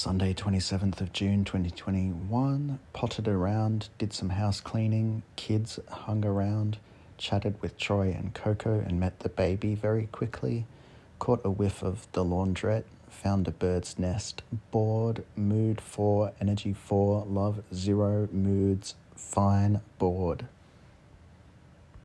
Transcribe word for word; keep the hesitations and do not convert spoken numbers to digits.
Sunday twenty-seventh of June twenty twenty-one, potted around, did some house cleaning, kids hung around, chatted with Troy and Coco and met the baby very quickly, caught a whiff of the laundrette, found a bird's nest, bored, mood four, energy four, love zero, moods, fine, bored.